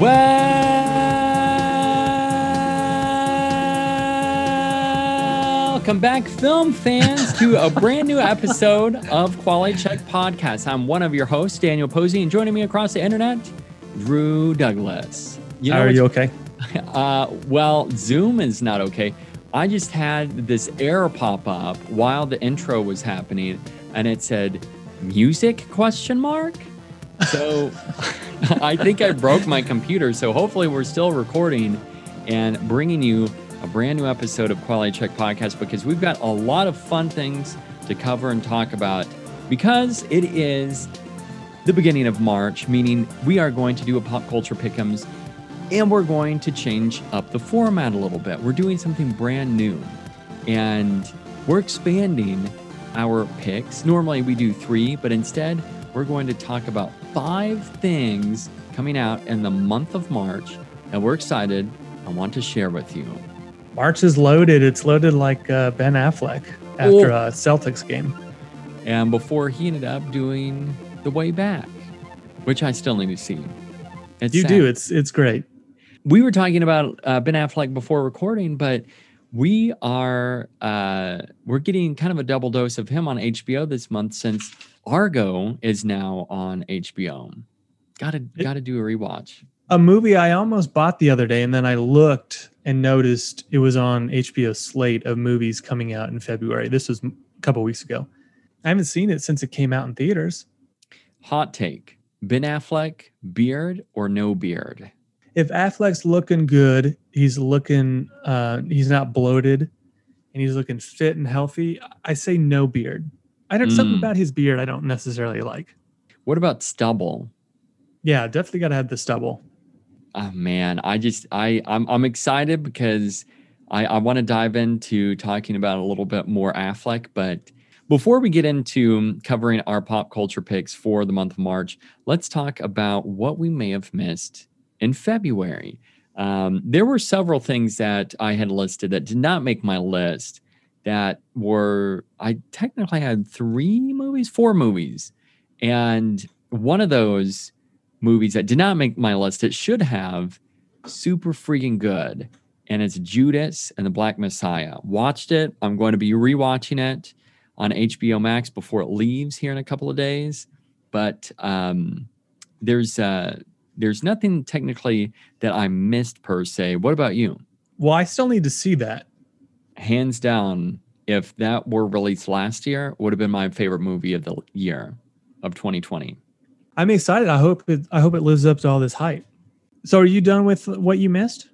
Welcome back, film fans, to a brand new episode of Quality Check Podcast. I'm one of your hosts, Daniel Posey, and joining me across the internet, Drew Douglas. Are you okay? Well, Zoom is not okay. I just had this error pop up while the intro was happening, and it said, "Music?" So I think I broke my computer. So hopefully we're still recording and bringing you a brand new episode of Quality Check Podcast, because we've got a lot of fun things to cover and talk about, because it is the beginning of March, meaning we are going to do a pop culture pick'ems, and we're going to change up the format a little bit. We're doing something brand new, and we're expanding our picks. Normally we do 3, but instead we're going to talk about 5 things coming out in the month of March that we're excited and want to share with you. March is loaded. It's loaded like Ben Affleck after a Celtics game. And before he ended up doing The Way Back, which I still need to see. It's sad. It's great. We were talking about Ben Affleck before recording, but we are we're getting kind of a double dose of him on HBO this month, since Argo is now on HBO. Gotta do a rewatch. A movie I almost bought the other day, and then I looked and noticed it was on HBO's slate of movies coming out in February. This was a couple weeks ago. I haven't seen it since it came out in theaters. Hot take: Ben Affleck, beard or no beard? If Affleck's looking good, he's not bloated, and he's looking fit and healthy, I say no beard. I don't something about his beard I don't necessarily like. What about stubble? Yeah, definitely got to have the stubble. Oh man, I'm excited because I want to dive into talking about a little bit more Affleck. But before we get into covering our pop culture picks for the month of March, let's talk about what we may have missed in February. There were several things that I had listed that did not make my list that were, I technically had 4 movies. And one of those movies that did not make my list, it should have, super freaking good. And it's Judas and the Black Messiah. Watched it. I'm going to be rewatching it on HBO Max before it leaves here in a couple of days. But there's nothing technically that I missed per se. What about you? Well, I still need to see that. Hands down, if that were released last year, would have been my favorite movie of the year of 2020. I'm excited. I hope it lives up to all this hype. So are you done with what you missed?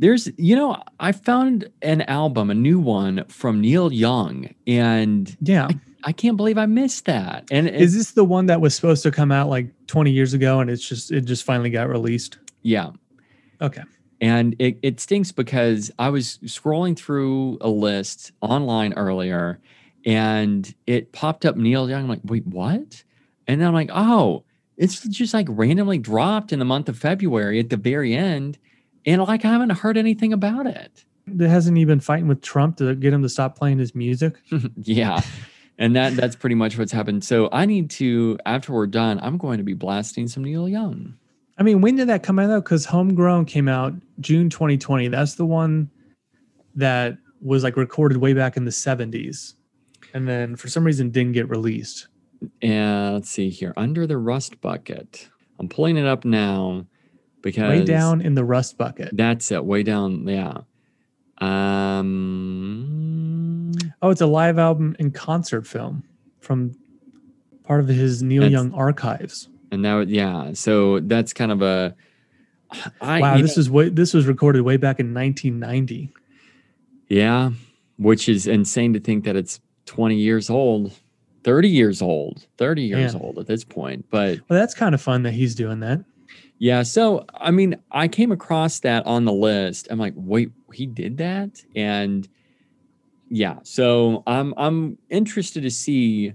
I found an album, a new one from Neil Young, and yeah, I can't believe I missed that. And is this the one that was supposed to come out like 20 years ago, and it just finally got released? Yeah. Okay. And it stinks because I was scrolling through a list online earlier, and it popped up Neil Young. I'm like, wait, what? And then I'm like, oh, it's just like randomly dropped in the month of February at the very end. And like, I haven't heard anything about it. It hasn't even fighting with Trump to get him to stop playing his music. Yeah. And that's pretty much what's happened. So I need to, after we're done, I'm going to be blasting some Neil Young. I mean, when did that come out though? Because Homegrown came out June 2020. That's the one that was like recorded way back in the 70s. And then for some reason didn't get released. And let's see here. Under the Rust Bucket. I'm pulling it up now because... Way Down in the Rust Bucket. That's it. Way Down, yeah. It's a live album and concert film from part of his Neil Young Archives. And now, yeah. So that's kind of a... Wow, this was recorded way back in 1990. Yeah. which is insane to think that it's 20 years old, 30 years old at this point. But well, that's kind of fun that he's doing that. Yeah. So, I mean, I came across that on the list. I'm like, wait, he did that? And yeah, so I'm interested to see,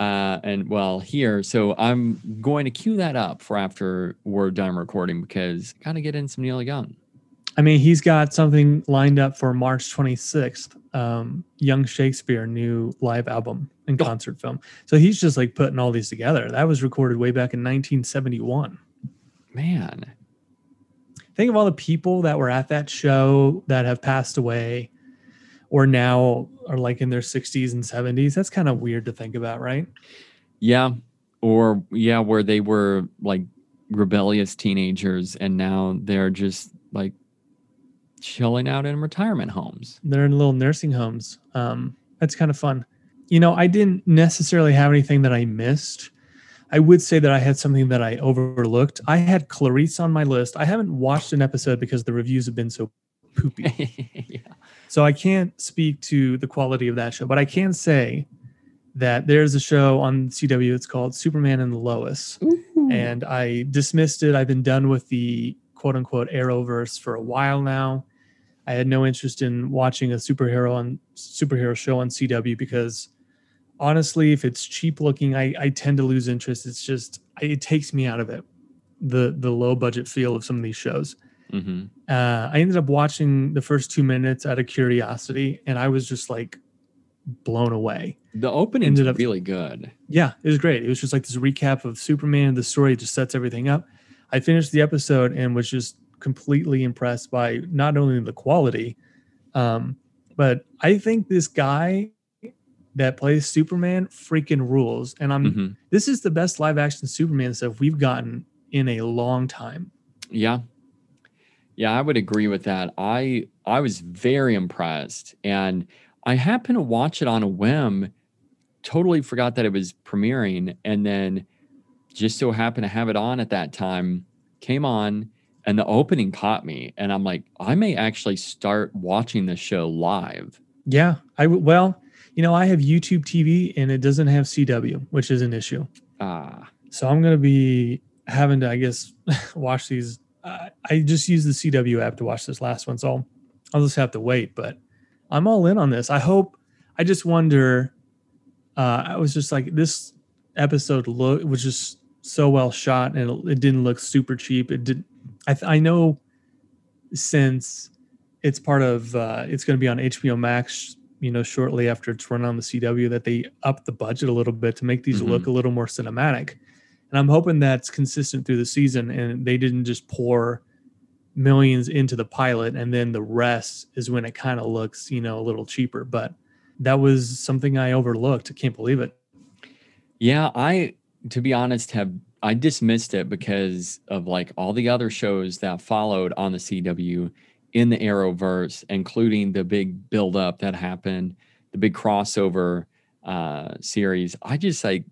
so I'm going to queue that up for after we're done recording, because I got to get in some Neil Young. I mean, he's got something lined up for March 26th, Young Shakespeare, new live album and concert film. So he's just like putting all these together. That was recorded way back in 1971. Man. Think of all the people that were at that show that have passed away or now are like in their 60s and 70s. That's kind of weird to think about, right? Yeah. Or yeah, where they were like rebellious teenagers and now they're just like chilling out in retirement homes. They're in little nursing homes. That's kind of fun. You know, I didn't necessarily have anything that I missed. I would say that I had something that I overlooked. I had Clarice on my list. I haven't watched an episode because the reviews have been so poopy. Yeah. So I can't speak to the quality of that show, but I can say that there's a show on CW. It's called Superman and Lois. Ooh. And I dismissed it. I've been done with the quote unquote Arrowverse for a while now. I had no interest in watching a superhero show on CW because honestly, if it's cheap looking, I tend to lose interest. It's just, it takes me out of it. The low budget feel of some of these shows. Mm-hmm. I ended up watching the first 2 minutes out of curiosity, and I was just like blown away. The opening ended up really good. Yeah, it was great. It was just like this recap of Superman. The story just sets everything up. I finished the episode and was just completely impressed by not only the quality, but I think this guy that plays Superman freaking rules. And this is the best live action Superman stuff we've gotten in a long time. Yeah. Yeah, I would agree with that. I was very impressed, and I happened to watch it on a whim. Totally forgot that it was premiering, and then just so happened to have it on at that time. Came on, and the opening caught me, and I'm like, I may actually start watching this show live. Yeah, I have YouTube TV, and it doesn't have CW, which is an issue. So I'm gonna be having to, I guess, watch these. I just used the CW app to watch this last one, so I'll just have to wait, but I'm all in on this. I just wonder, I was just like, this episode was just so well shot, and it didn't look super cheap. It did. I know since it's part of, it's going to be on HBO Max, you know, shortly after it's run on the CW, that they up the budget a little bit to make these look a little more cinematic. And I'm hoping that's consistent through the season, and they didn't just pour millions into the pilot, and then the rest is when it kind of looks, you know, a little cheaper. But that was something I overlooked. I can't believe it. Yeah, I dismissed it because of like all the other shows that followed on the CW in the Arrowverse, including the big buildup that happened, the big crossover series. I just like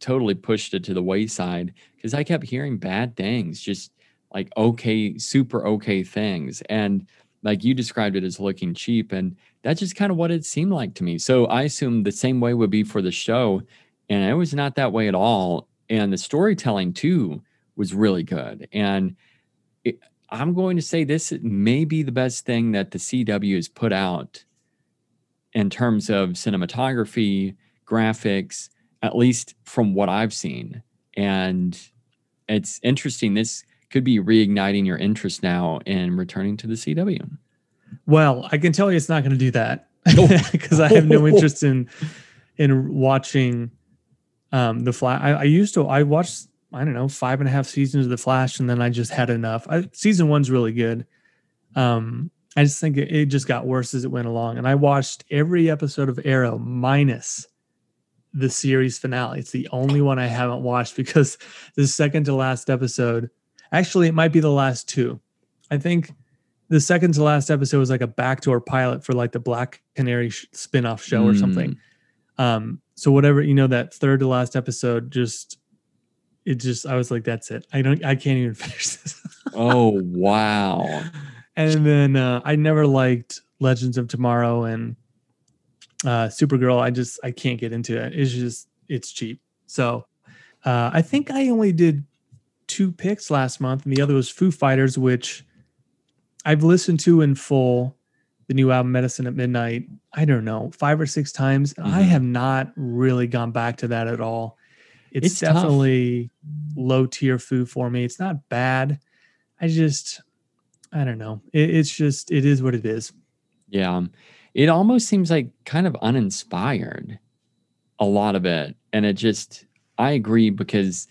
totally pushed it to the wayside because I kept hearing bad things, just like super things. And like you described it as looking cheap, and that's just kind of what it seemed like to me. So I assumed the same way would be for the show, and it was not that way at all. And the storytelling too was really good. And I'm going to say this may be the best thing that the CW has put out in terms of cinematography, graphics, at least from what I've seen. And it's interesting. This could be reigniting your interest now in returning to the CW. Well, I can tell you it's not going to do that because I have no interest in watching The Flash. I watched, I don't know, 5.5 seasons of The Flash, and then I just had enough. Season one's really good. I just think it just got worse as it went along. And I watched every episode of Arrow minus the series finale. It's the only one I haven't watched because the second to last episode, actually it might be the last two. I think the second to last episode was like a backdoor pilot for like the Black Canary spinoff show or something. So whatever, you know, that third to last episode, I was like, that's it. I can't even finish this. Oh, wow. And then I never liked Legends of Tomorrow and Supergirl, I can't get into it. It's just, it's cheap. So I think I only did 2 picks last month, and the other was Foo Fighters, which I've listened to in full, the new album Medicine at Midnight, I don't know, 5 or 6 times. Mm-hmm. I have not really gone back to that at all. It's definitely low tier Foo for me. It's not bad. I don't know. It is what it is. Yeah. It almost seems like kind of uninspired, a lot of it. And I agree, because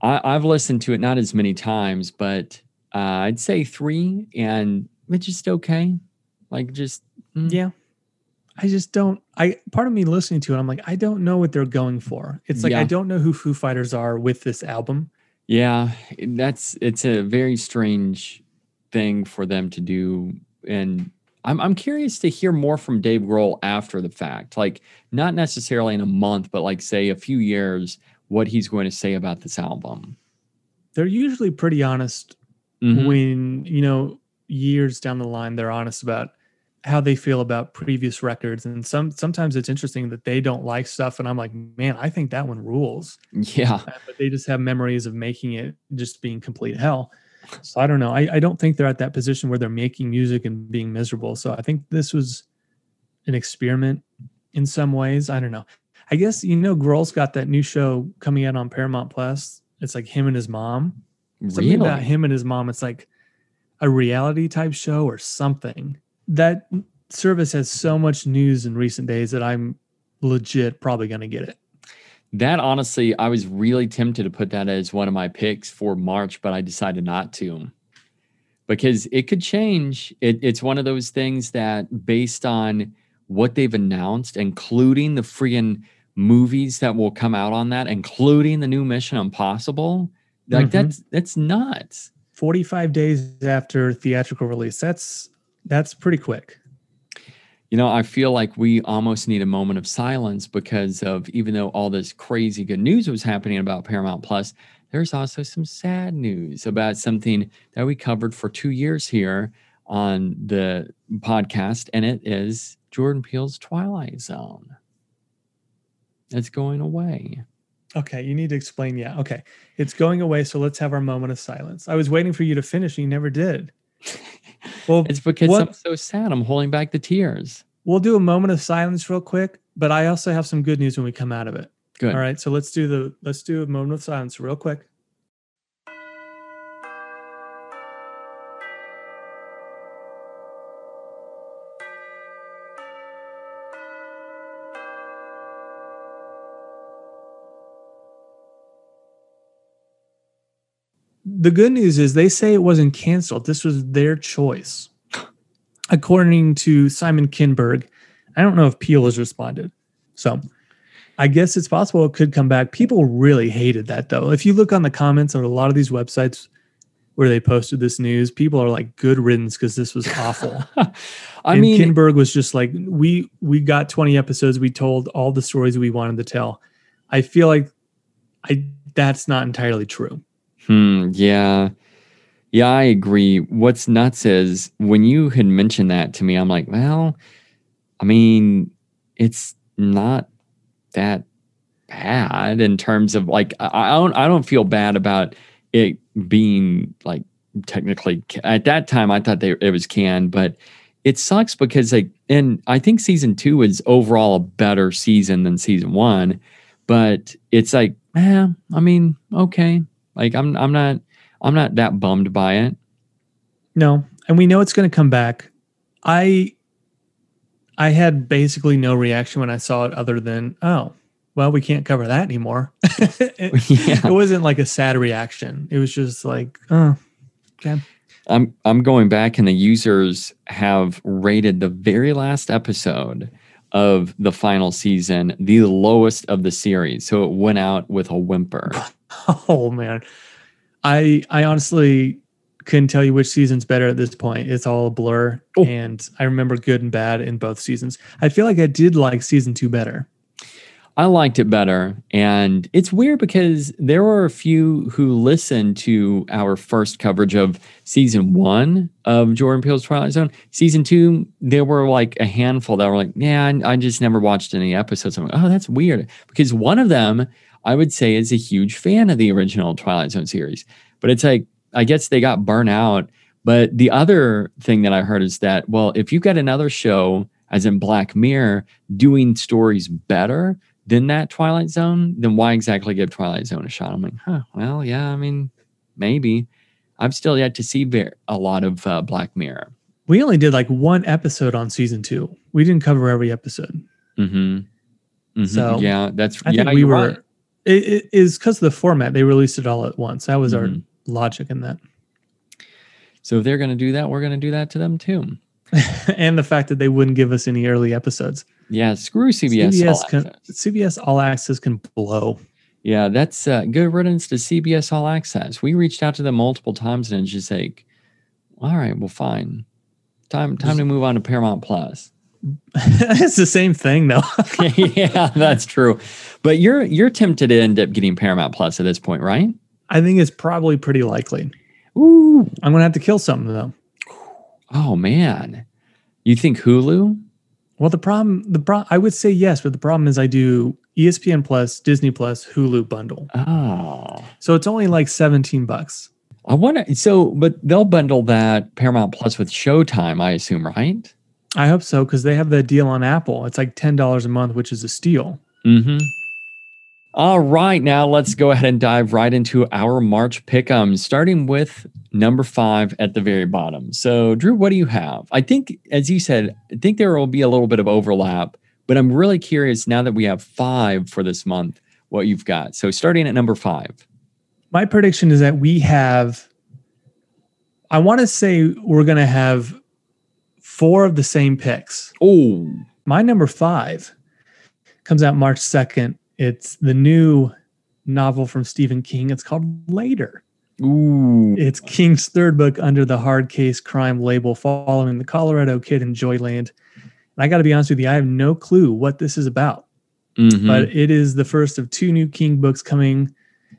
I've listened to it not as many times, but I'd say 3, and it's just okay. Like just, yeah. I just don't, part of me listening to it, I'm like, I don't know what they're going for. It's like, yeah. I don't know who Foo Fighters are with this album. Yeah. It's a very strange thing for them to do. And I'm curious to hear more from Dave Grohl after the fact, like not necessarily in a month, but like say a few years, what he's going to say about this album. They're usually pretty honest when, years down the line, they're honest about how they feel about previous records. And sometimes it's interesting that they don't like stuff. And I'm like, man, I think that one rules. Yeah. But they just have memories of making it just being complete hell. So I don't know. I don't think they're at that position where they're making music and being miserable. So I think this was an experiment in some ways. I don't know. I guess, Grohl's got that new show coming out on Paramount Plus. It's like him and his mom. Really? Something about him and his mom. It's like a reality type show or something. That service has so much news in recent days that I'm legit probably going to get it. That honestly, I was really tempted to put that as one of my picks for March, but I decided not to because it could change. It's one of those things that based on what they've announced, including the freaking movies that will come out on that, including the new Mission Impossible, like that's nuts. 45 days after theatrical release. That's pretty quick. I feel like we almost need a moment of silence because of, even though all this crazy good news was happening about Paramount Plus, there's also some sad news about something that we covered for 2 years here on the podcast, and it is Jordan Peele's Twilight Zone. It's going away. Okay, you need to explain. Yeah, okay. It's going away, so let's have our moment of silence. I was waiting for you to finish, and you never did. Well, it's because I'm so sad. I'm holding back the tears. We'll do a moment of silence real quick, but I also have some good news when we come out of it. Good. All right. So let's do a moment of silence real quick. The good news is they say it wasn't canceled. This was their choice. According to Simon Kinberg, I don't know if Peele has responded. So I guess it's possible it could come back. People really hated that, though. If you look on the comments on a lot of these websites where they posted this news, people are like, good riddance, because this was awful. I mean, Kinberg was just like, we got 20 episodes. We told all the stories we wanted to tell. I feel like that's not entirely true. Yeah, I agree. What's nuts is when you had mentioned that to me, I'm like, well, I mean, it's not that bad in terms of like, I don't feel bad about it being like technically at that time. I thought it was canned, but it sucks because and I think season 2 is overall a better season than season 1, but it's like, I mean, okay. Like I'm not that bummed by it. No, and we know it's going to come back. I had basically no reaction when I saw it other than, oh, well, we can't cover that anymore. It wasn't like a sad reaction. It was just like, oh, okay. I'm going back, and the users have rated the very last episode of the final season the lowest of the series, so it went out with a whimper. Oh man, I honestly couldn't tell you which season's better at this point. It's all a blur, and I remember good and bad in both seasons. I feel like I did like season 2 better. I liked it better. And it's weird because there were a few who listened to our first coverage of season one of Jordan Peele's Twilight Zone. Season two, there were like a handful that were like, yeah, I just never watched any episodes. I'm like, oh, that's weird. Because one of them, I would say, is a huge fan of the original Twilight Zone series. But it's like, I guess they got burnt out. But the other thing that I heard is that, well, if you've got another show, as in Black Mirror, doing stories better than that Twilight Zone, then why exactly give Twilight Zone a shot? I'm like, huh, well, yeah, I mean, maybe. I've still yet to see a lot of Black Mirror. We only did like one episode on season two. We didn't cover every episode. Mm-hmm. So yeah, that's, I think we were, right. It is because of the format. They released it all at once. That was our logic in that. So if they're going to do that, we're going to do that to them too. And the fact that they wouldn't give us any early episodes. Yeah, screw CBS All Access can blow. Yeah, that's good riddance to CBS All Access. We reached out to them multiple times and it's just like, all right, well, fine. Time to move on to Paramount Plus. It's the same thing though. Yeah, that's true. But you're tempted to end up getting Paramount Plus at this point, right? I think it's probably pretty likely. Ooh, I'm gonna have to kill something though. Oh man, you think Hulu? Well, I would say yes, but the problem is I do ESPN Plus, Disney Plus, Hulu bundle. Oh, so it's only like $17. I want to. So, but they'll bundle that Paramount Plus with Showtime, I assume, right? I hope so, because they have that deal on Apple. It's like $10 a month, which is a steal. Mm-hmm. All right, now let's go ahead and dive right into our March pick'em, starting with number 5 at the very bottom. So, Drew, what do you have? I think, as you said, I think there will be a little bit of overlap, but I'm really curious now that we have 5 for this month, what you've got. So, starting at number 5. My prediction is that we have, I want to say we're going to have 4 of the same picks. Oh, my number 5 comes out March 2nd. It's the new novel from Stephen King. It's called Later. Ooh. It's King's third book under the hard case crime label, following the Colorado Kid in Joyland. And I got to be honest with you, I have no clue what this is about. Mm-hmm. But it is the first of 2 new King books coming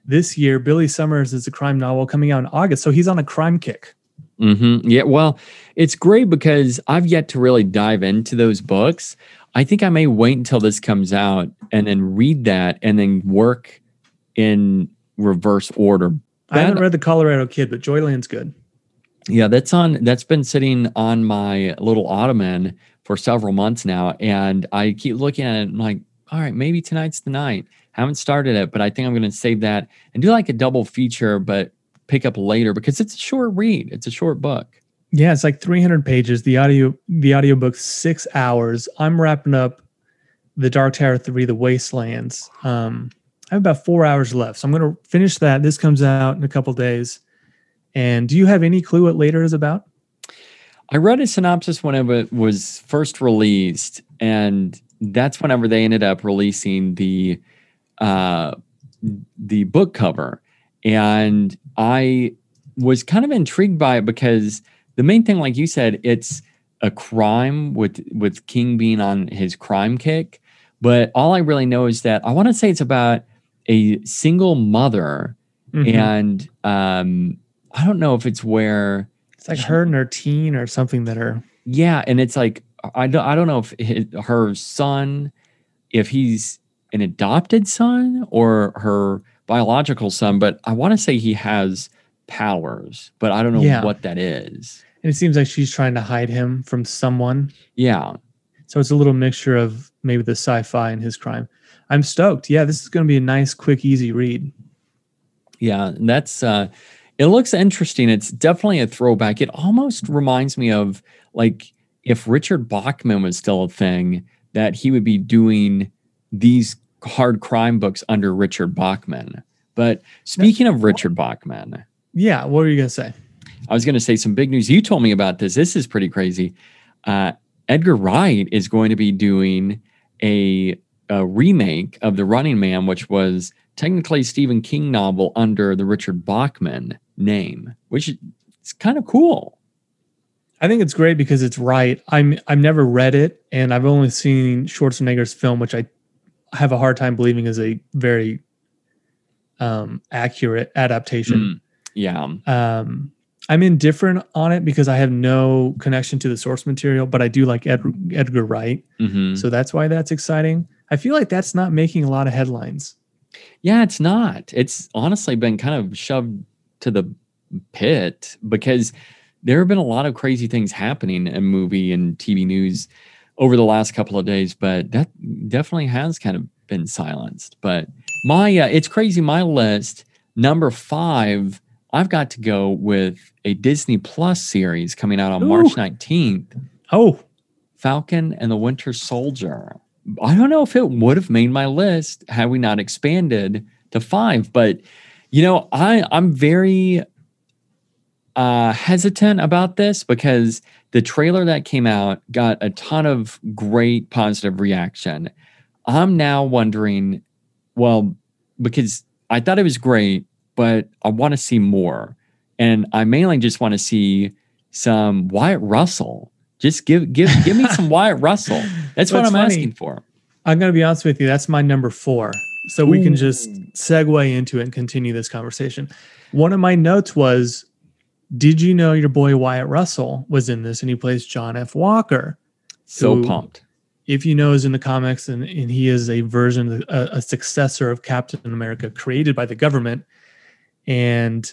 this year. Billy Summers is a crime novel coming out in August. So he's on a crime kick. Mm-hmm. Yeah, well, it's great because I've yet to really dive into those books. I think I may wait until this comes out and then read that and then work in reverse order. I haven't read The Colorado Kid, but Joyland's good. Yeah, that's been sitting on my little ottoman for several months now. And I keep looking at it and I'm like, all right, maybe tonight's the night. Haven't started it, but I think I'm going to save that and do like a double feature, but pick up Later because it's a short read. It's a short book. Yeah, it's like 300 pages. The audiobook's 6 hours. I'm wrapping up The Dark Tower 3, The Wastelands. I have about 4 hours left, so I'm going to finish that. This comes out in a couple days. And do you have any clue what Later is about? I read a synopsis whenever it was first released, and that's whenever they ended up releasing the book cover. And I was kind of intrigued by it because the main thing, like you said, it's a crime with King being on his crime kick. But all I really know is that I want to say it's about a single mother. Mm-hmm. And I don't know if it's where... It's like her and her teen or something that are... Yeah, and it's like, I don't know if her son, if he's an adopted son or her biological son, but I want to say he has powers, but I don't know what that is. And it seems like she's trying to hide him from someone. Yeah. So it's a little mixture of maybe the sci-fi and his crime. I'm stoked. Yeah, this is going to be a nice, quick, easy read. Yeah, and that's, it looks interesting. It's definitely a throwback. It almost reminds me of, like, if Richard Bachman was still a thing, that he would be doing these hard crime books under Richard Bachman. But speaking of Richard Bachman... Yeah, what were you going to say? I was going to say some big news. You told me about this. This is pretty crazy. Edgar Wright is going to be doing a remake of The Running Man, which was technically a Stephen King novel under the Richard Bachman name, which is kind of cool. I think it's great because it's Wright. I've never read it, and I've only seen Schwarzenegger's film, which I have a hard time believing is a very accurate adaptation. I'm indifferent on it because I have no connection to the source material, but I do like Edgar Wright. Mm-hmm. So that's why that's exciting. I feel like that's not making a lot of headlines. Yeah, it's not. It's honestly been kind of shoved to the pit because there have been a lot of crazy things happening in movie and TV news over the last couple of days, but that definitely has kind of been silenced. But my, it's crazy. My list, number 5, I've got to go with a Disney Plus series coming out on March 19th. Oh, Falcon and the Winter Soldier. I don't know if it would have made my list had we not expanded to 5, but you know, I'm very hesitant about this because the trailer that came out got a ton of great positive reaction. I'm now wondering, well, because I thought it was great, but I want to see more. And I mainly just want to see some Wyatt Russell. Just give me some Wyatt Russell. That's what I'm asking for. I'm going to be honest with you. That's my number 4. So we can just segue into it and continue this conversation. One of my notes was, did you know your boy Wyatt Russell was in this and he plays John F. Walker? So pumped. If you know, is in the comics, and he is a version, a successor of Captain America created by the government. And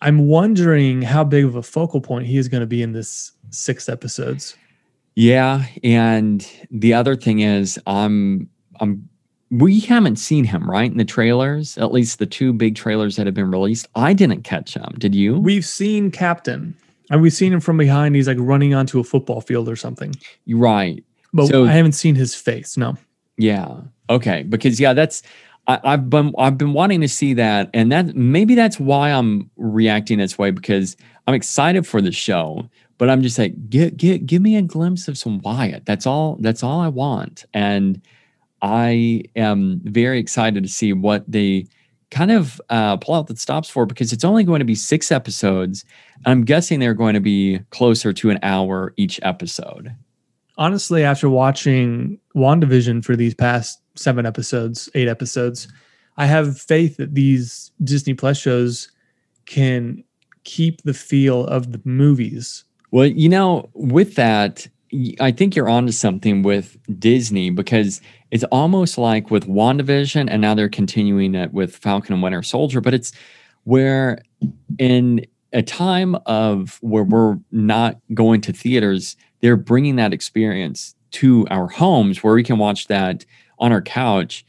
I'm wondering how big of a focal point he is going to be in this 6 episodes. Yeah, and the other thing is, we haven't seen him, right, in the trailers, at least the 2 big trailers that have been released. I didn't catch him. Did you? We've seen Captain, and we've seen him from behind. He's like running onto a football field or something. You're right. But so, I haven't seen his face, no. Yeah, okay, because, yeah, that's... I've been wanting to see that, and that maybe that's why I'm reacting this way, because I'm excited for the show, but I'm just like, give me a glimpse of some Wyatt. That's all I want. And I am very excited to see what they kind of pull out the stops for, because it's only going to be 6 episodes. I'm guessing they're going to be closer to an hour each episode. Honestly, after watching WandaVision for these past 8 episodes, I have faith that these Disney Plus shows can keep the feel of the movies. Well, you know, with that, I think you're onto something with Disney, because it's almost like with WandaVision, and now they're continuing it with Falcon and Winter Soldier, but it's where in a time of where we're not going to theaters, they're bringing that experience to our homes where we can watch that on our couch.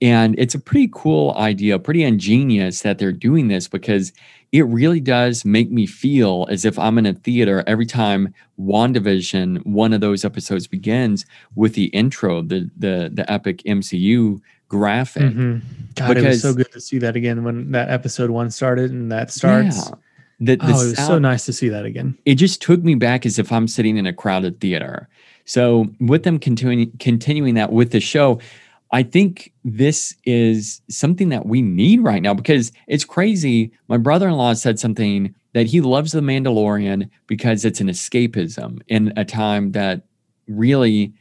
And it's a pretty cool idea, pretty ingenious that they're doing this, because it really does make me feel as if I'm in a theater every time WandaVision, one of those episodes begins with the intro, the epic MCU graphic. Mm-hmm. God, because it was so good to see that again when that episode 1 started and that starts. Yeah. The sound, it was so nice to see that again. It just took me back as if I'm sitting in a crowded theater. So with them continuing that with the show, I think this is something that we need right now, because it's crazy. My brother-in-law said something that he loves The Mandalorian because it's an escapism in a time that really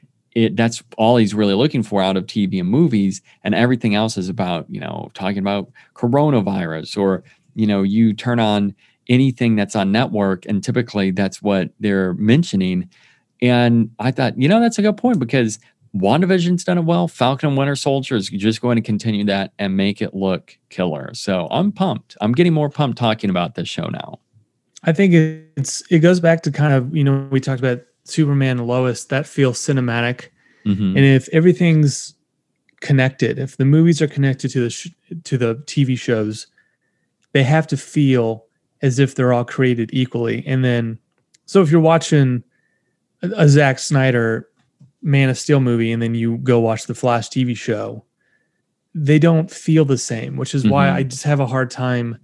that's all he's really looking for out of TV and movies, and everything else is about, you know, talking about coronavirus, or, you know, you turn on anything that's on network, and typically that's what they're mentioning. And I thought, you know, that's a good point, because WandaVision's done it well. Falcon and Winter Soldier is just going to continue that and make it look killer. So I'm pumped. I'm getting more pumped talking about this show now. I think it goes back to kind of, you know, we talked about Superman and Lois, that feels cinematic. Mm-hmm. And if everything's connected, if the movies are connected to the TV shows, they have to feel as if they're all created equally. And then, so if you're watching a Zack Snyder Man of Steel movie and then you go watch the Flash TV show, they don't feel the same, which is why I just have a hard time,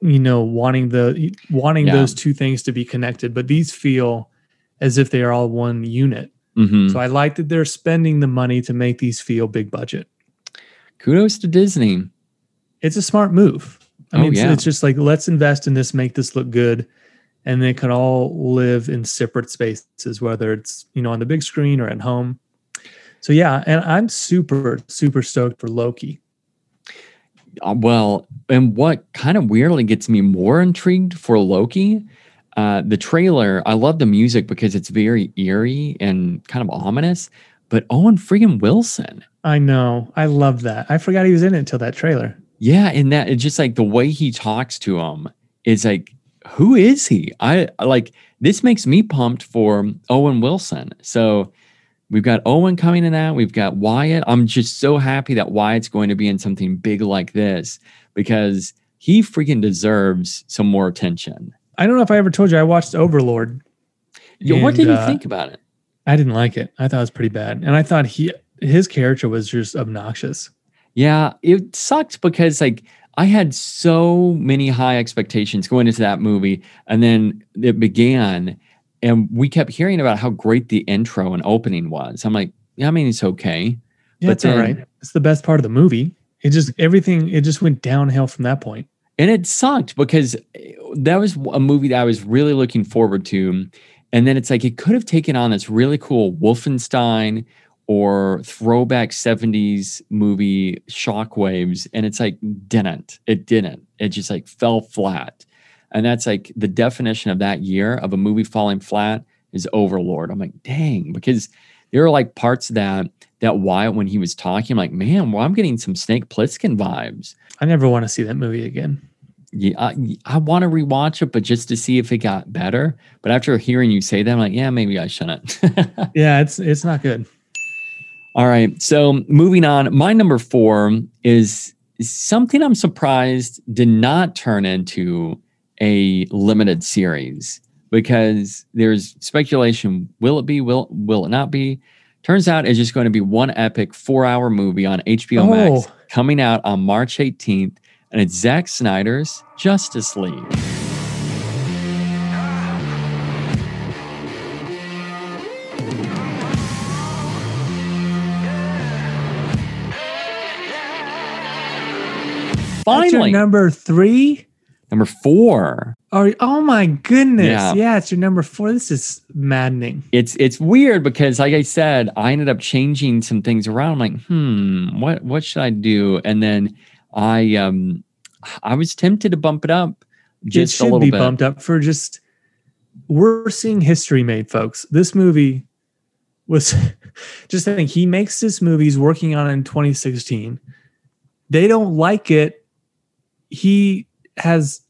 you know, wanting those 2 things to be connected, but these feel as if they are all one unit. Mm-hmm. So I like that they're spending the money to make these feel big budget. Kudos to Disney. It's a smart move. I mean, it's just like, let's invest in this, make this look good. And they can all live in separate spaces, whether it's, you know, on the big screen or at home. So yeah, and I'm super, super stoked for Loki. Well, and what kind of weirdly gets me more intrigued for Loki, the trailer, I love the music because it's very eerie and kind of ominous, but Owen freaking Wilson. I know. I love that. I forgot he was in it until that trailer. Yeah. And that it's just like the way he talks to him is like, who is he? I like, this makes me pumped for Owen Wilson. So we've got Owen coming in that. We've got Wyatt. I'm just so happy that Wyatt's going to be in something big like this because he freaking deserves some more attention. I don't know if I ever told you, I watched Overlord. Yeah, what did you think about it? I didn't like it. I thought it was pretty bad. And I thought his character was just obnoxious. Yeah, it sucked because like I had so many high expectations going into that movie. And then it began and we kept hearing about how great the intro and opening was. I'm like, yeah, I mean, it's okay. Yeah, but it's all right. It's the best part of the movie. It just went downhill from that point. And it sucked because that was a movie that I was really looking forward to. And then it's like, it could have taken on this really cool Wolfenstein or throwback 70s movie shockwaves. And it's like, didn't. It just like fell flat. And that's like the definition of that year of a movie falling flat is Overlord. I'm like, dang, because there are like parts that Wyatt, when he was talking, I'm like, man, well, I'm getting some Snake Plissken vibes. I never want to see that movie again. Yeah, I want to rewatch it, but just to see if it got better. But after hearing you say that, I'm like, yeah, maybe I shouldn't. Yeah, it's not good. All right, so moving on. My number 4 is something I'm surprised did not turn into a limited series because there's speculation. Will it be? Will it not be? Turns out it's just going to be one epic 4-hour movie on HBO Max coming out on March 18th. And it's Zack Snyder's Justice League. Finally. That's your number 3? Number 4. Oh my goodness. Yeah, it's your number 4. This is maddening. It's weird because like I said, I ended up changing some things around. I'm like, what should I do? And then I was tempted to bump it up just a little bit. It should be bumped up for just, we're seeing history made, folks. This movie was, just think, he makes this movie he's working on in 2016. They don't like it. He has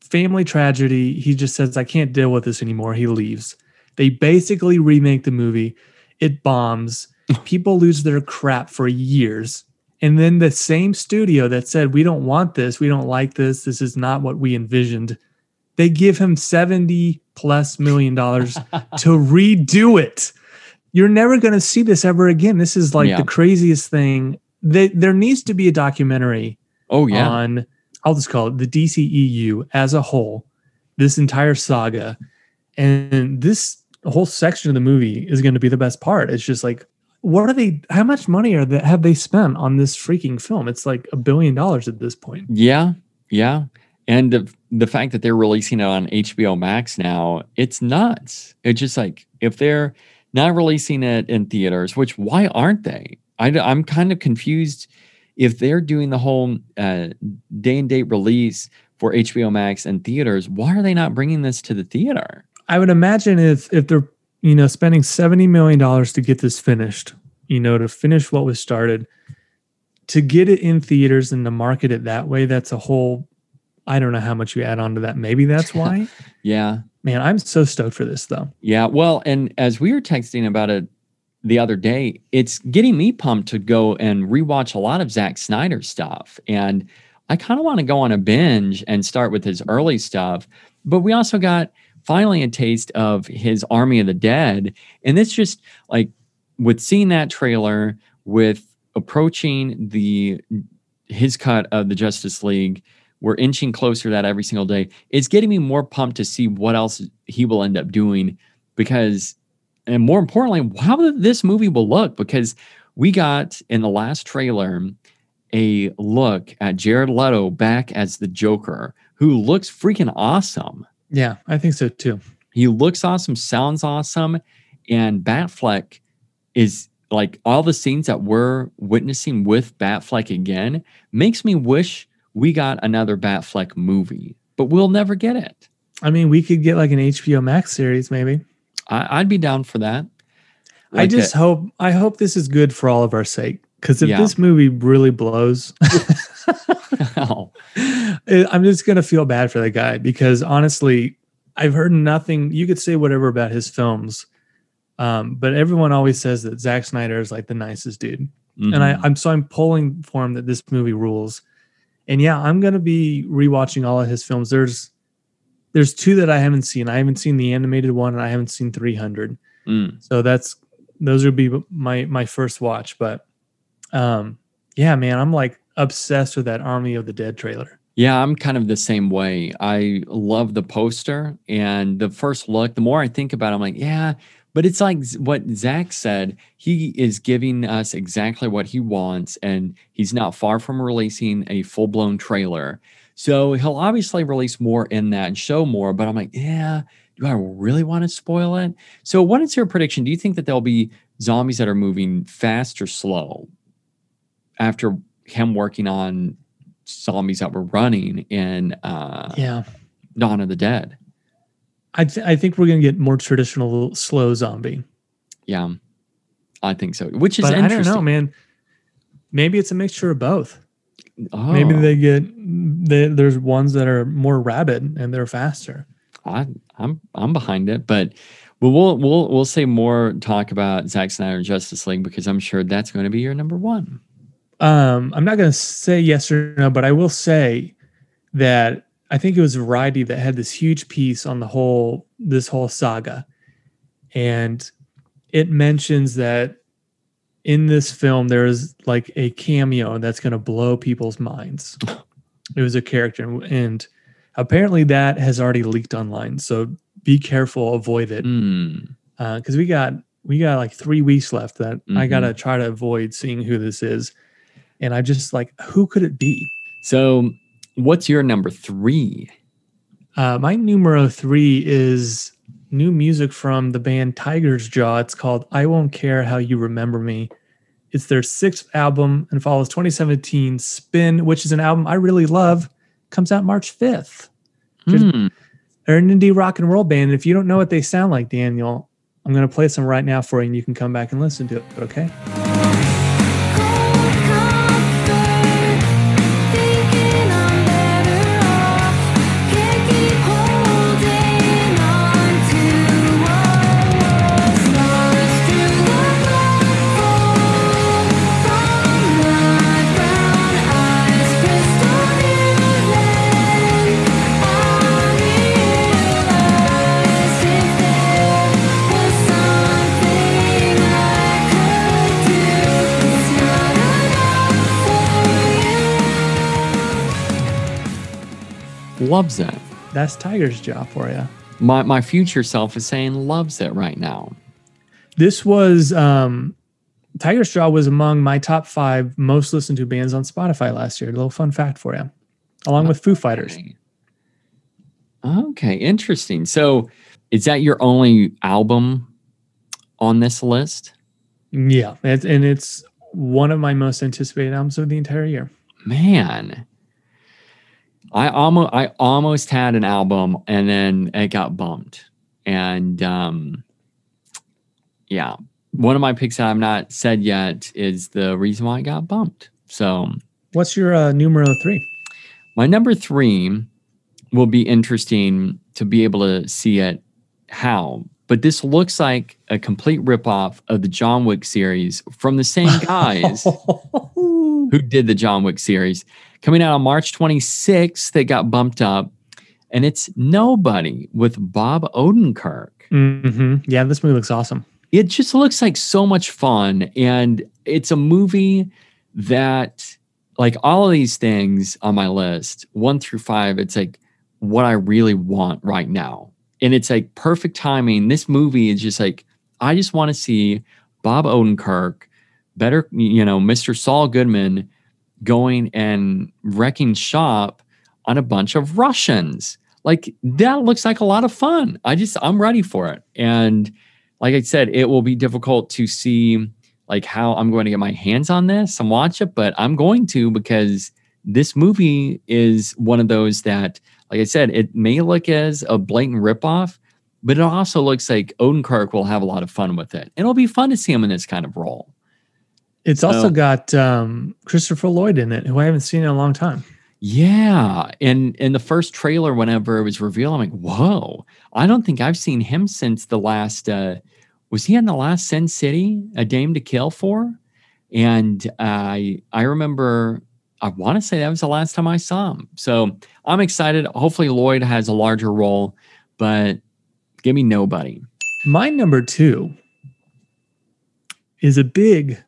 family tragedy. He just says, I can't deal with this anymore. He leaves. They basically remake the movie. It bombs. People lose their crap for years. And then the same studio that said, we don't want this, we don't like this, this is not what we envisioned, they give him $70+ million to redo it. You're never going to see this ever again. This is like the craziest thing. There needs to be a documentary on, I'll just call it the DCEU as a whole, this entire saga. And this whole section of the movie is going to be the best part. It's just like, how much money have they spent on this freaking film? It's like $1 billion at this point. Yeah. And the fact that they're releasing it on HBO Max now, it's nuts. It's just like, if they're not releasing it in theaters, which why aren't they? I'm kind of confused if they're doing the whole day and date release for HBO Max and theaters, why are they not bringing this to the theater? I would imagine if they're, spending $70 million to get this finished, to finish what was started, to get it in theaters and to market it that way, that's a whole, I don't know how much you add on to that. Maybe that's why. Yeah. Man, I'm so stoked for this, though. Yeah, well, and as we were texting about it the other day, it's getting me pumped to go and rewatch a lot of Zack Snyder stuff. And I kind of want to go on a binge and start with his early stuff. But we also got finally a taste of his Army of the Dead. And it's just like with seeing that trailer, with approaching his cut of the Justice League, we're inching closer to that every single day. It's getting me more pumped to see what else he will end up doing and more importantly, how this movie will look, because we got in the last trailer a look at Jared Leto back as the Joker, who looks freaking awesome. Yeah, I think so too. He looks awesome, sounds awesome, and Batfleck is like all the scenes that we're witnessing with Batfleck again makes me wish we got another Batfleck movie, but we'll never get it. I mean, we could get like an HBO Max series, maybe. I'd be down for that. Like I just hope this is good for all of our sake. Because if this movie really blows, I'm just going to feel bad for the guy. Because honestly, I've heard nothing. You could say whatever about his films. But everyone always says that Zack Snyder is like the nicest dude. Mm-hmm. And I'm pulling for him that this movie rules. And yeah, I'm going to be rewatching all of his films. There's two that I haven't seen. I haven't seen the animated one and I haven't seen 300. Mm. So those would be my first watch. But yeah, man, I'm like obsessed with that Army of the Dead trailer. Yeah, I'm kind of the same way. I love the poster and the first look. The more I think about it, I'm like, yeah, but it's like what Zach said. He is giving us exactly what he wants, and he's not far from releasing a full-blown trailer. So he'll obviously release more in that and show more, but I'm like, yeah, do I really want to spoil it? So what is your prediction? Do you think that there'll be zombies that are moving fast or slow after him working on zombies that were running in Dawn of the Dead? I think we're going to get more traditional slow zombie. Yeah, I think so, which is but interesting. I don't know, man. Maybe it's a mixture of both. Oh. Maybe there's ones that are more rabid and they're faster. I'm behind it, but we'll say more talk about Zack Snyder and Justice League because I'm sure that's going to be your number one. I'm not going to say yes or no, but I will say that I think it was Variety that had this huge piece on this whole saga. And it mentions that in this film, there is like a cameo that's going to blow people's minds. It was a character. And apparently that has already leaked online. So be careful, avoid it. Because we got like 3 weeks left that I got to try to avoid seeing who this is. And I just like, who could it be? So what's your number three? My numero three is new music from the band Tiger's Jaw. It's called I Won't Care How You Remember Me. It's their 6th album and follows 2017 Spin, which is an album I really love. Comes out March 5th. They're an indie rock and roll band. And if you don't know what they sound like, Daniel, I'm going to play some right now for you and you can come back and listen to it. Okay. Loves it. That's Tiger's Jaw for you. My future self is saying loves it right now. This was Tiger's Jaw was among my top 5 most listened to bands on Spotify last year. A little fun fact for you, along with Foo Fighters. Okay, interesting. So, is that your only album on this list? Yeah, and it's one of my most anticipated albums of the entire year. Man. I almost had an album and then it got bumped. And yeah, one of my picks that I've not said yet is the reason why it got bumped. So what's your numero three? My number three will be interesting to be able to see it how. But this looks like a complete ripoff of the John Wick series from the same guys who did the John Wick series. Coming out on March 26th, they got bumped up. And it's Nobody with Bob Odenkirk. Mm-hmm. Yeah, this movie looks awesome. It just looks like so much fun. And it's a movie that, like all of these things on my list, 1 through 5, it's like what I really want right now. And it's like perfect timing. This movie is just like, I just want to see Bob Odenkirk, better, you know, Mr. Saul Goodman, going and wrecking shop on a bunch of Russians. Like that looks like a lot of fun. I'm ready for it. And like I said, it will be difficult to see like how I'm going to get my hands on this and watch it, but I'm going to, because this movie is one of those that, like I said, it may look as a blatant ripoff, but it also looks like Odenkirk will have a lot of fun with it. It'll be fun to see him in this kind of role. It's also got Christopher Lloyd in it, who I haven't seen in a long time. Yeah. And in the first trailer, whenever it was revealed, I'm like, whoa, I don't think I've seen him since the last, was he in the last Sin City, A Dame to Kill For? And I remember, I want to say that was the last time I saw him. So I'm excited. Hopefully Lloyd has a larger role, but give me nobody. My number two is a big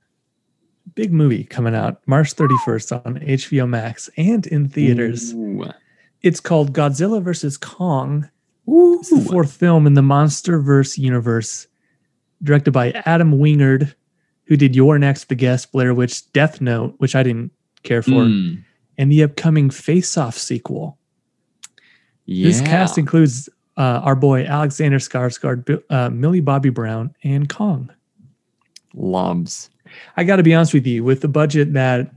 movie coming out March 31st on HBO Max and in theaters. Ooh. It's called Godzilla vs. Kong. Ooh. It's the fourth film in the MonsterVerse universe, directed by Adam Wingard, who did Your Next, The Guest, Blair Witch, Death Note, which I didn't care for, and the upcoming Face Off sequel. Yeah. This cast includes our boy Alexander Skarsgård, Millie Bobby Brown, and Kong. Loves. I got to be honest with you, with the budget that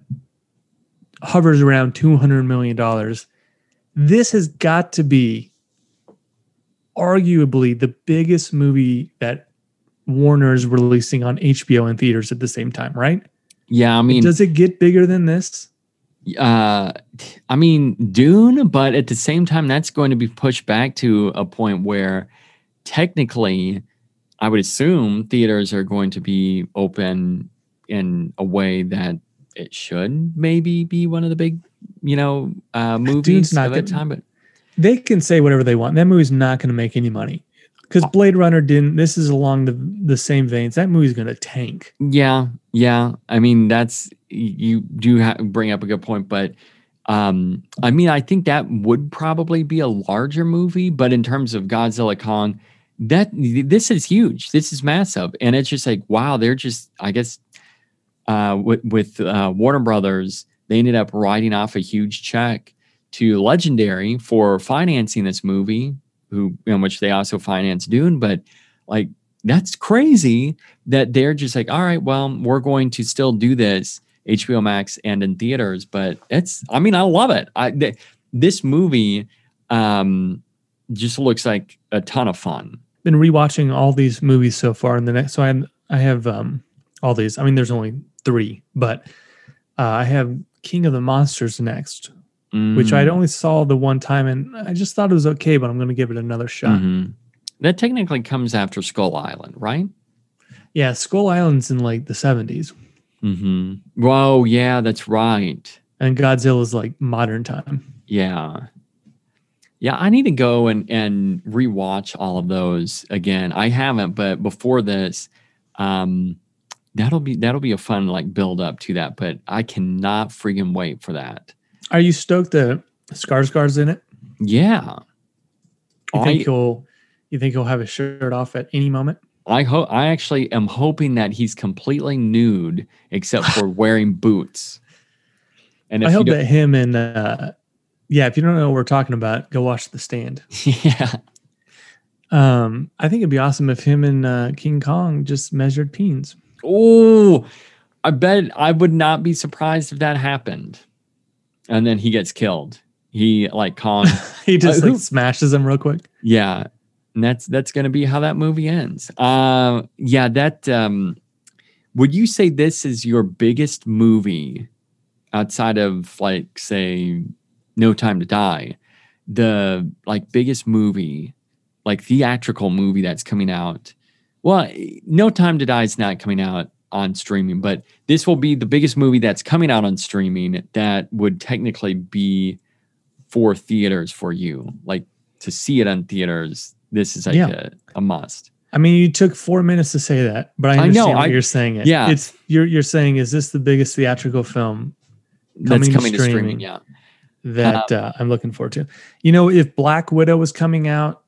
hovers around $200 million, this has got to be arguably the biggest movie that Warner is releasing on HBO and theaters at the same time, right? Yeah, I mean... Does it get bigger than this? I mean, Dune, but at the same time, that's going to be pushed back to a point where technically... I would assume theaters are going to be open in a way that it should maybe be one of the big, movies of that time. But they can say whatever they want. That movie's not going to make any money because Blade Runner didn't. This is along the same veins. That movie's going to tank. Yeah. I mean, you do bring up a good point, but I mean, I think that would probably be a larger movie, but in terms of Godzilla Kong, this is huge. This is massive. And it's just like, wow, they're just, I guess, with Warner Brothers, they ended up writing off a huge check to Legendary for financing this movie, in which they also financed Dune. But like, that's crazy that they're just like, all right, well, we're going to still do this HBO Max and in theaters. But I love it. This movie just looks like a ton of fun. Been rewatching all these movies so far, so I have all these. I mean, there's only three, but I have King of the Monsters next, which I only saw the one time, and I just thought it was okay. But I'm going to give it another shot. Mm-hmm. That technically comes after Skull Island, right? Yeah, Skull Island's in like the 70s. Mm-hmm. Whoa, yeah, that's right. And Godzilla's like modern time. Yeah. Yeah, I need to go and rewatch all of those again. I haven't, but before this, that'll be a fun like build up to that. But I cannot freaking wait for that. Are you stoked that Skarsgård's in it? Yeah. You think he'll have his shirt off at any moment? I actually am hoping that he's completely nude except for wearing boots. And I hope that him and. Yeah, if you don't know what we're talking about, go watch The Stand. Yeah. I think it'd be awesome if him and King Kong just measured peens. Oh, I bet I would not be surprised if that happened. And then he gets killed. He smashes him real quick. Yeah. And that's going to be how that movie ends. Would you say this is your biggest movie outside of like, say... No Time to Die, the like biggest movie, like theatrical movie that's coming out? Well, No Time to Die is not coming out on streaming, but this will be the biggest movie that's coming out on streaming that would technically be for theaters for you. Like to see it on theaters, this is like a must. I mean, you took 4 minutes to say that, but I know you're saying it. Yeah. You're saying, is this the biggest theatrical film that's coming to streaming? Yeah. That I'm looking forward to. You know, if Black Widow was coming out,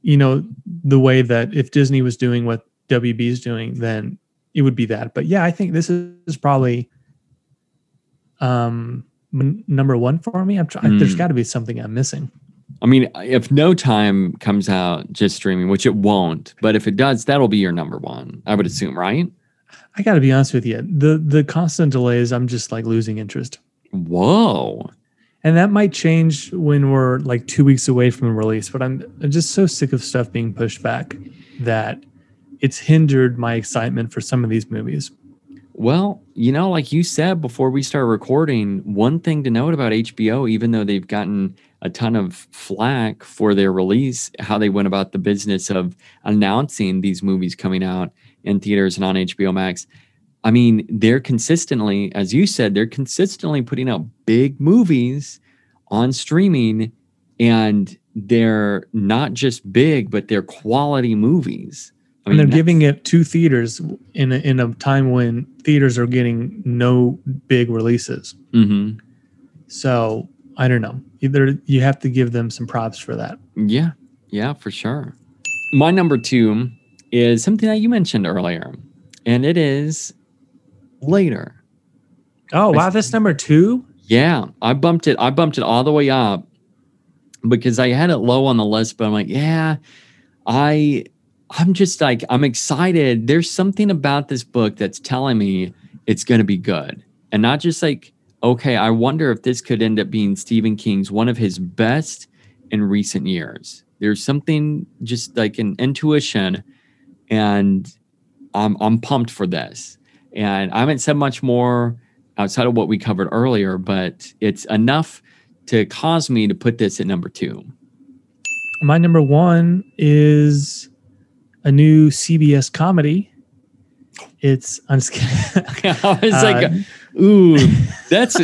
you know, the way that if Disney was doing what WB is doing, then it would be that. But yeah, I think this is probably number one for me. I'm trying. There's got to be something I'm missing. I mean, if No Time comes out just streaming, which it won't, but if it does, that'll be your number one, I would assume, right? I got to be honest with you. The constant delays, I'm just like losing interest. Whoa. And that might change when we're like 2 weeks away from the release, but I'm just so sick of stuff being pushed back that it's hindered my excitement for some of these movies. Well, you know, like you said before we start recording, one thing to note about HBO, even though they've gotten a ton of flack for their release, how they went about the business of announcing these movies coming out in theaters and on HBO Max. I mean, they're consistently, as you said, they're consistently putting out big movies on streaming, and they're not just big, but they're quality movies. I mean, and they're giving it to theaters in a time when theaters are getting no big releases. Mm-hmm. So I don't know. Either you have to give them some props for that. Yeah. Yeah, for sure. My number two is something that you mentioned earlier, and it is Later. Oh, wow. That's number two? Yeah. I bumped it all the way up because I had it low on the list, but I'm like, yeah, I'm just like, I'm excited. There's something about this book that's telling me it's going to be good. And not just like, okay, I wonder if this could end up being Stephen King's one of his best in recent years. There's something just like an intuition, and I'm pumped for this. And I haven't said much more outside of what we covered earlier, but it's enough to cause me to put this at number two. My number one is a new CBS comedy. It's, I'm just kidding. I was like, ooh, that's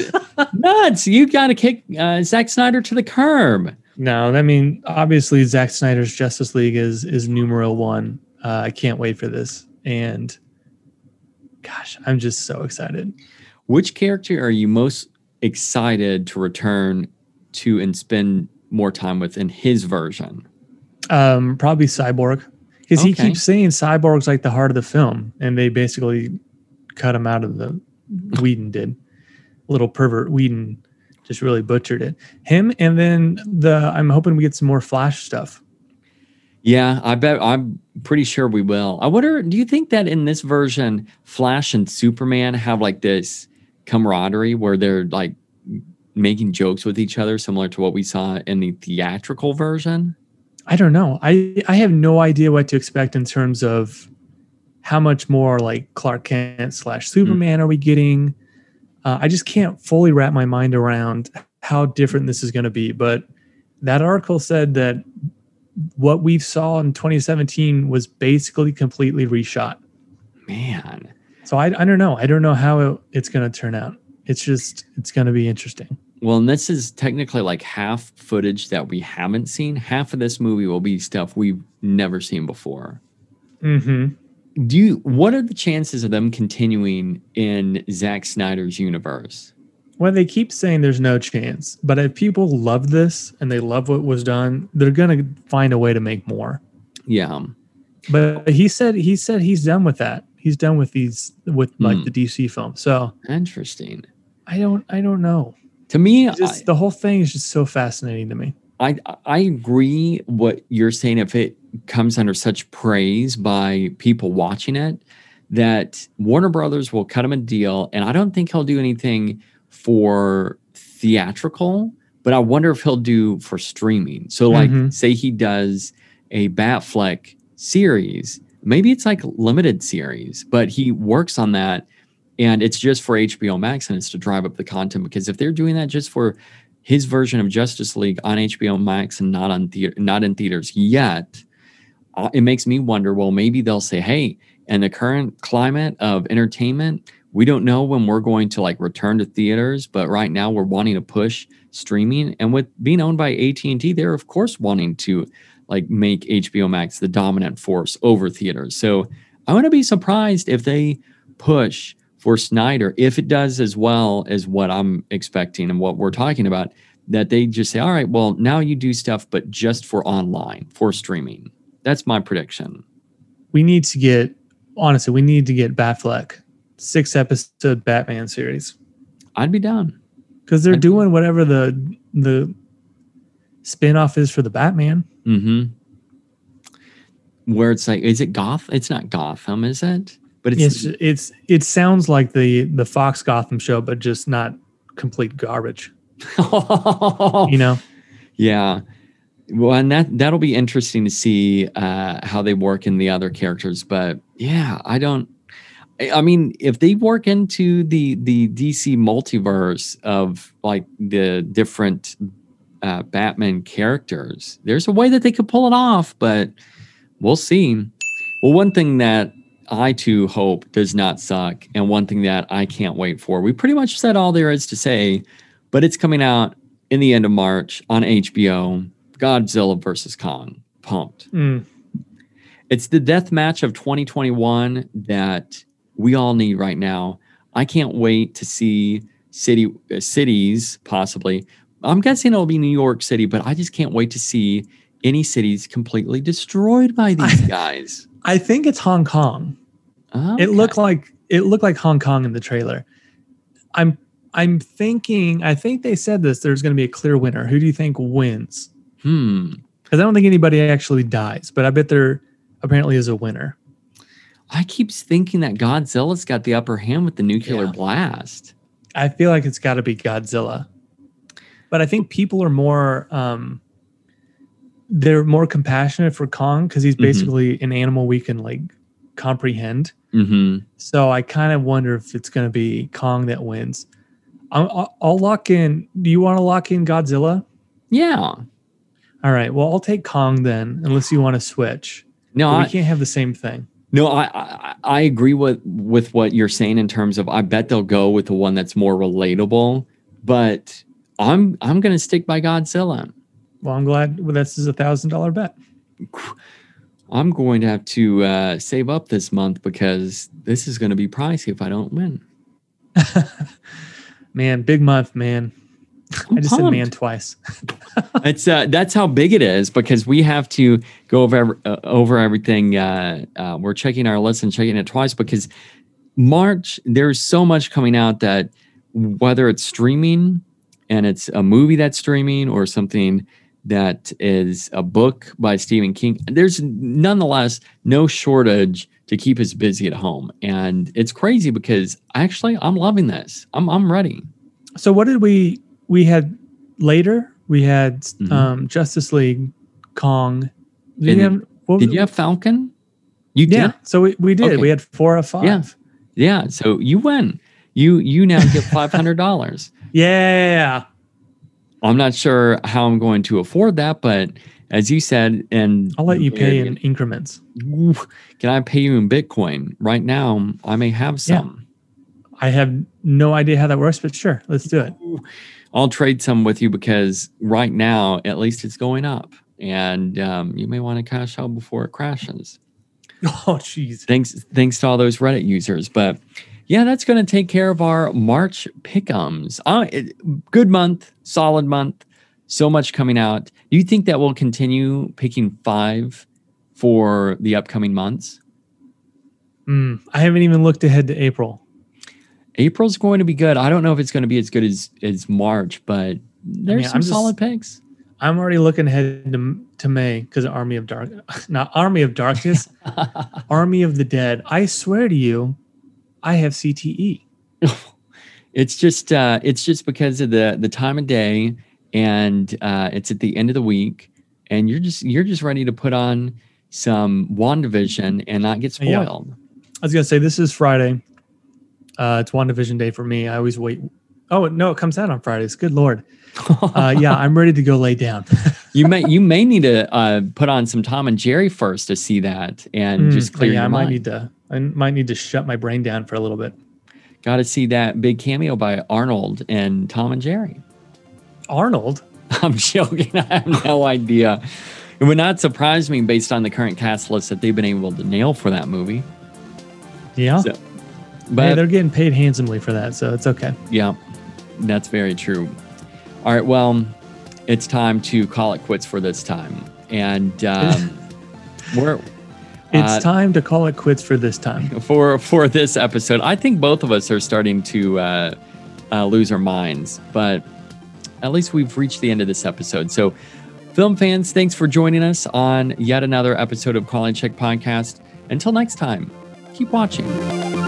nuts. You got to kick Zack Snyder to the curb. No, I mean, obviously Zack Snyder's Justice League is numero one. I can't wait for this. And gosh, I'm just so excited. Which character are you most excited to return to and spend more time with in his version? Probably Cyborg. Because he keeps saying Cyborg's like the heart of the film, and they basically cut him out of the... Whedon did. Little pervert Whedon just really butchered it. Him, and then I'm hoping we get some more Flash stuff. Yeah, I'm pretty sure we will. I wonder, do you think that in this version, Flash and Superman have like this camaraderie where they're like making jokes with each other, similar to what we saw in the theatrical version? I don't know. I have no idea what to expect in terms of how much more like Clark Kent / Superman are we getting? I just can't fully wrap my mind around how different this is going to be. But that article said that what we saw in 2017 was basically completely reshot. Man. So I don't know. I don't know how it's going to turn out. It's going to be interesting. Well, and this is technically like half footage that we haven't seen. Half of this movie will be stuff we've never seen before. Mm-hmm. What are the chances of them continuing in Zack Snyder's universe? Well, they keep saying there's no chance, but if people love this and they love what was done, they're going to find a way to make more. Yeah. But he said he's done with that. He's done with the DC film. So interesting. I don't know. To me, the whole thing is just so fascinating to me. I agree what you're saying. If it comes under such praise by people watching it, that Warner Brothers will cut him a deal. And I don't think he'll do anything for theatrical, but I wonder if he'll do for streaming. So like, say he does a Batfleck series, maybe it's like limited series, but he works on that. And it's just for HBO Max, and it's to drive up the content, because if they're doing that just for his version of Justice League on HBO Max and not in theaters yet, it makes me wonder, well, maybe they'll say, hey, in the current climate of entertainment, we don't know when we're going to like return to theaters, but right now we're wanting to push streaming. And with being owned by AT&T, they're of course wanting to like make HBO Max the dominant force over theaters. So I want to be surprised if they push for Snyder, if it does as well as what I'm expecting and what we're talking about, that they just say, all right, well, now you do stuff, but just for online, for streaming. That's my prediction. We need to get Batfleck, 6-episode Batman series. I'd be down. Because they're doing whatever the spinoff is for the Batman. Mm-hmm. Where it's like, is it Gotham? It's not Gotham, is it? But it sounds like the Fox Gotham show, but just not complete garbage. You know? Yeah. Well, and that'll be interesting to see how they work in the other characters. But yeah, I mean, if they work into the DC multiverse of like the different Batman characters, there's a way that they could pull it off, but we'll see. Well, one thing that I too hope does not suck, and one thing that I can't wait for, we pretty much said all there is to say, but it's coming out in the end of March on HBO, Godzilla versus Kong. Pumped. It's the death match of 2021 that we all need right now. I can't wait to see cities, possibly. I'm guessing it'll be New York City, but I just can't wait to see any cities completely destroyed by these guys. I think it's Hong Kong. Okay. It looked like Hong Kong in the trailer. I'm thinking, I think they said this, there's going to be a clear winner. Who do you think wins? Because I don't think anybody actually dies, but I bet there apparently is a winner. I keep thinking that Godzilla's got the upper hand with the nuclear blast. I feel like it's got to be Godzilla. But I think people are more, they're more compassionate for Kong because he's basically an animal we can like comprehend. So I kind of wonder if it's going to be Kong that wins. I'll lock in. Do you want to lock in Godzilla? Yeah. All right. Well, I'll take Kong then, unless you want to switch. No, we can't have the same thing. No, I agree with what you're saying in terms of I bet they'll go with the one that's more relatable, but I'm going to stick by Godzilla. Well, I'm glad this is a $1,000 bet. I'm going to have to save up this month because this is going to be pricey if I don't win. Man, big month, man. I just said man twice. It's that's how big it is because we have to go over everything. We're checking our list and checking it twice because March, there's so much coming out that whether it's streaming and it's a movie that's streaming or something that is a book by Stephen King, there's nonetheless no shortage to keep us busy at home. And it's crazy because actually I'm loving this. I'm ready. So what did we had Later, we had Justice League, Kong. Did you have Falcon? You did? Yeah, so we did. Okay. We had 4 of 5. Yeah, so you win. You now get $500. Yeah. I'm not sure how I'm going to afford that, but as you said, and I'll let you pay in increments. Can I pay you in Bitcoin? Right now, I may have some. Yeah. I have no idea how that works, but sure, let's do it. I'll trade some with you because right now, at least it's going up. And you may want to cash out before it crashes. Oh, geez. Thanks to all those Reddit users. But yeah, that's going to take care of our March pick'ems. Good month, solid month. So much coming out. Do you think that we'll continue picking 5 for the upcoming months? I haven't even looked ahead to April. April's going to be good. I don't know if it's going to be as good as March, but there's some solid picks. I'm already looking ahead to May because Army of Darkness, Army of the Dead. I swear to you, I have CTE. It's just because of the time of day. And it's at the end of the week, and you're just ready to put on some WandaVision and not get spoiled. Yeah. I was gonna say this is Friday. It's WandaVision day for me. I always wait. Oh no, it comes out on Fridays. Good Lord. Yeah, I'm ready to go lay down. you may need to put on some Tom and Jerry first to see that and just clear your mind. I might need to shut my brain down for a little bit. Got to see that big cameo by Arnold and Tom and Jerry. Arnold? I'm joking. I have no idea. It would not surprise me based on the current cast list that they've been able to nail for that movie. Yeah. So, but they're getting paid handsomely for that, so it's okay. Yeah, that's very true. All right, well, it's time to call it quits for this time. And it's time to call it quits for this time. For this episode. I think both of us are starting to lose our minds, but at least we've reached the end of this episode. So, film fans, thanks for joining us on yet another episode of Call and Check Podcast. Until next time, Keep watching.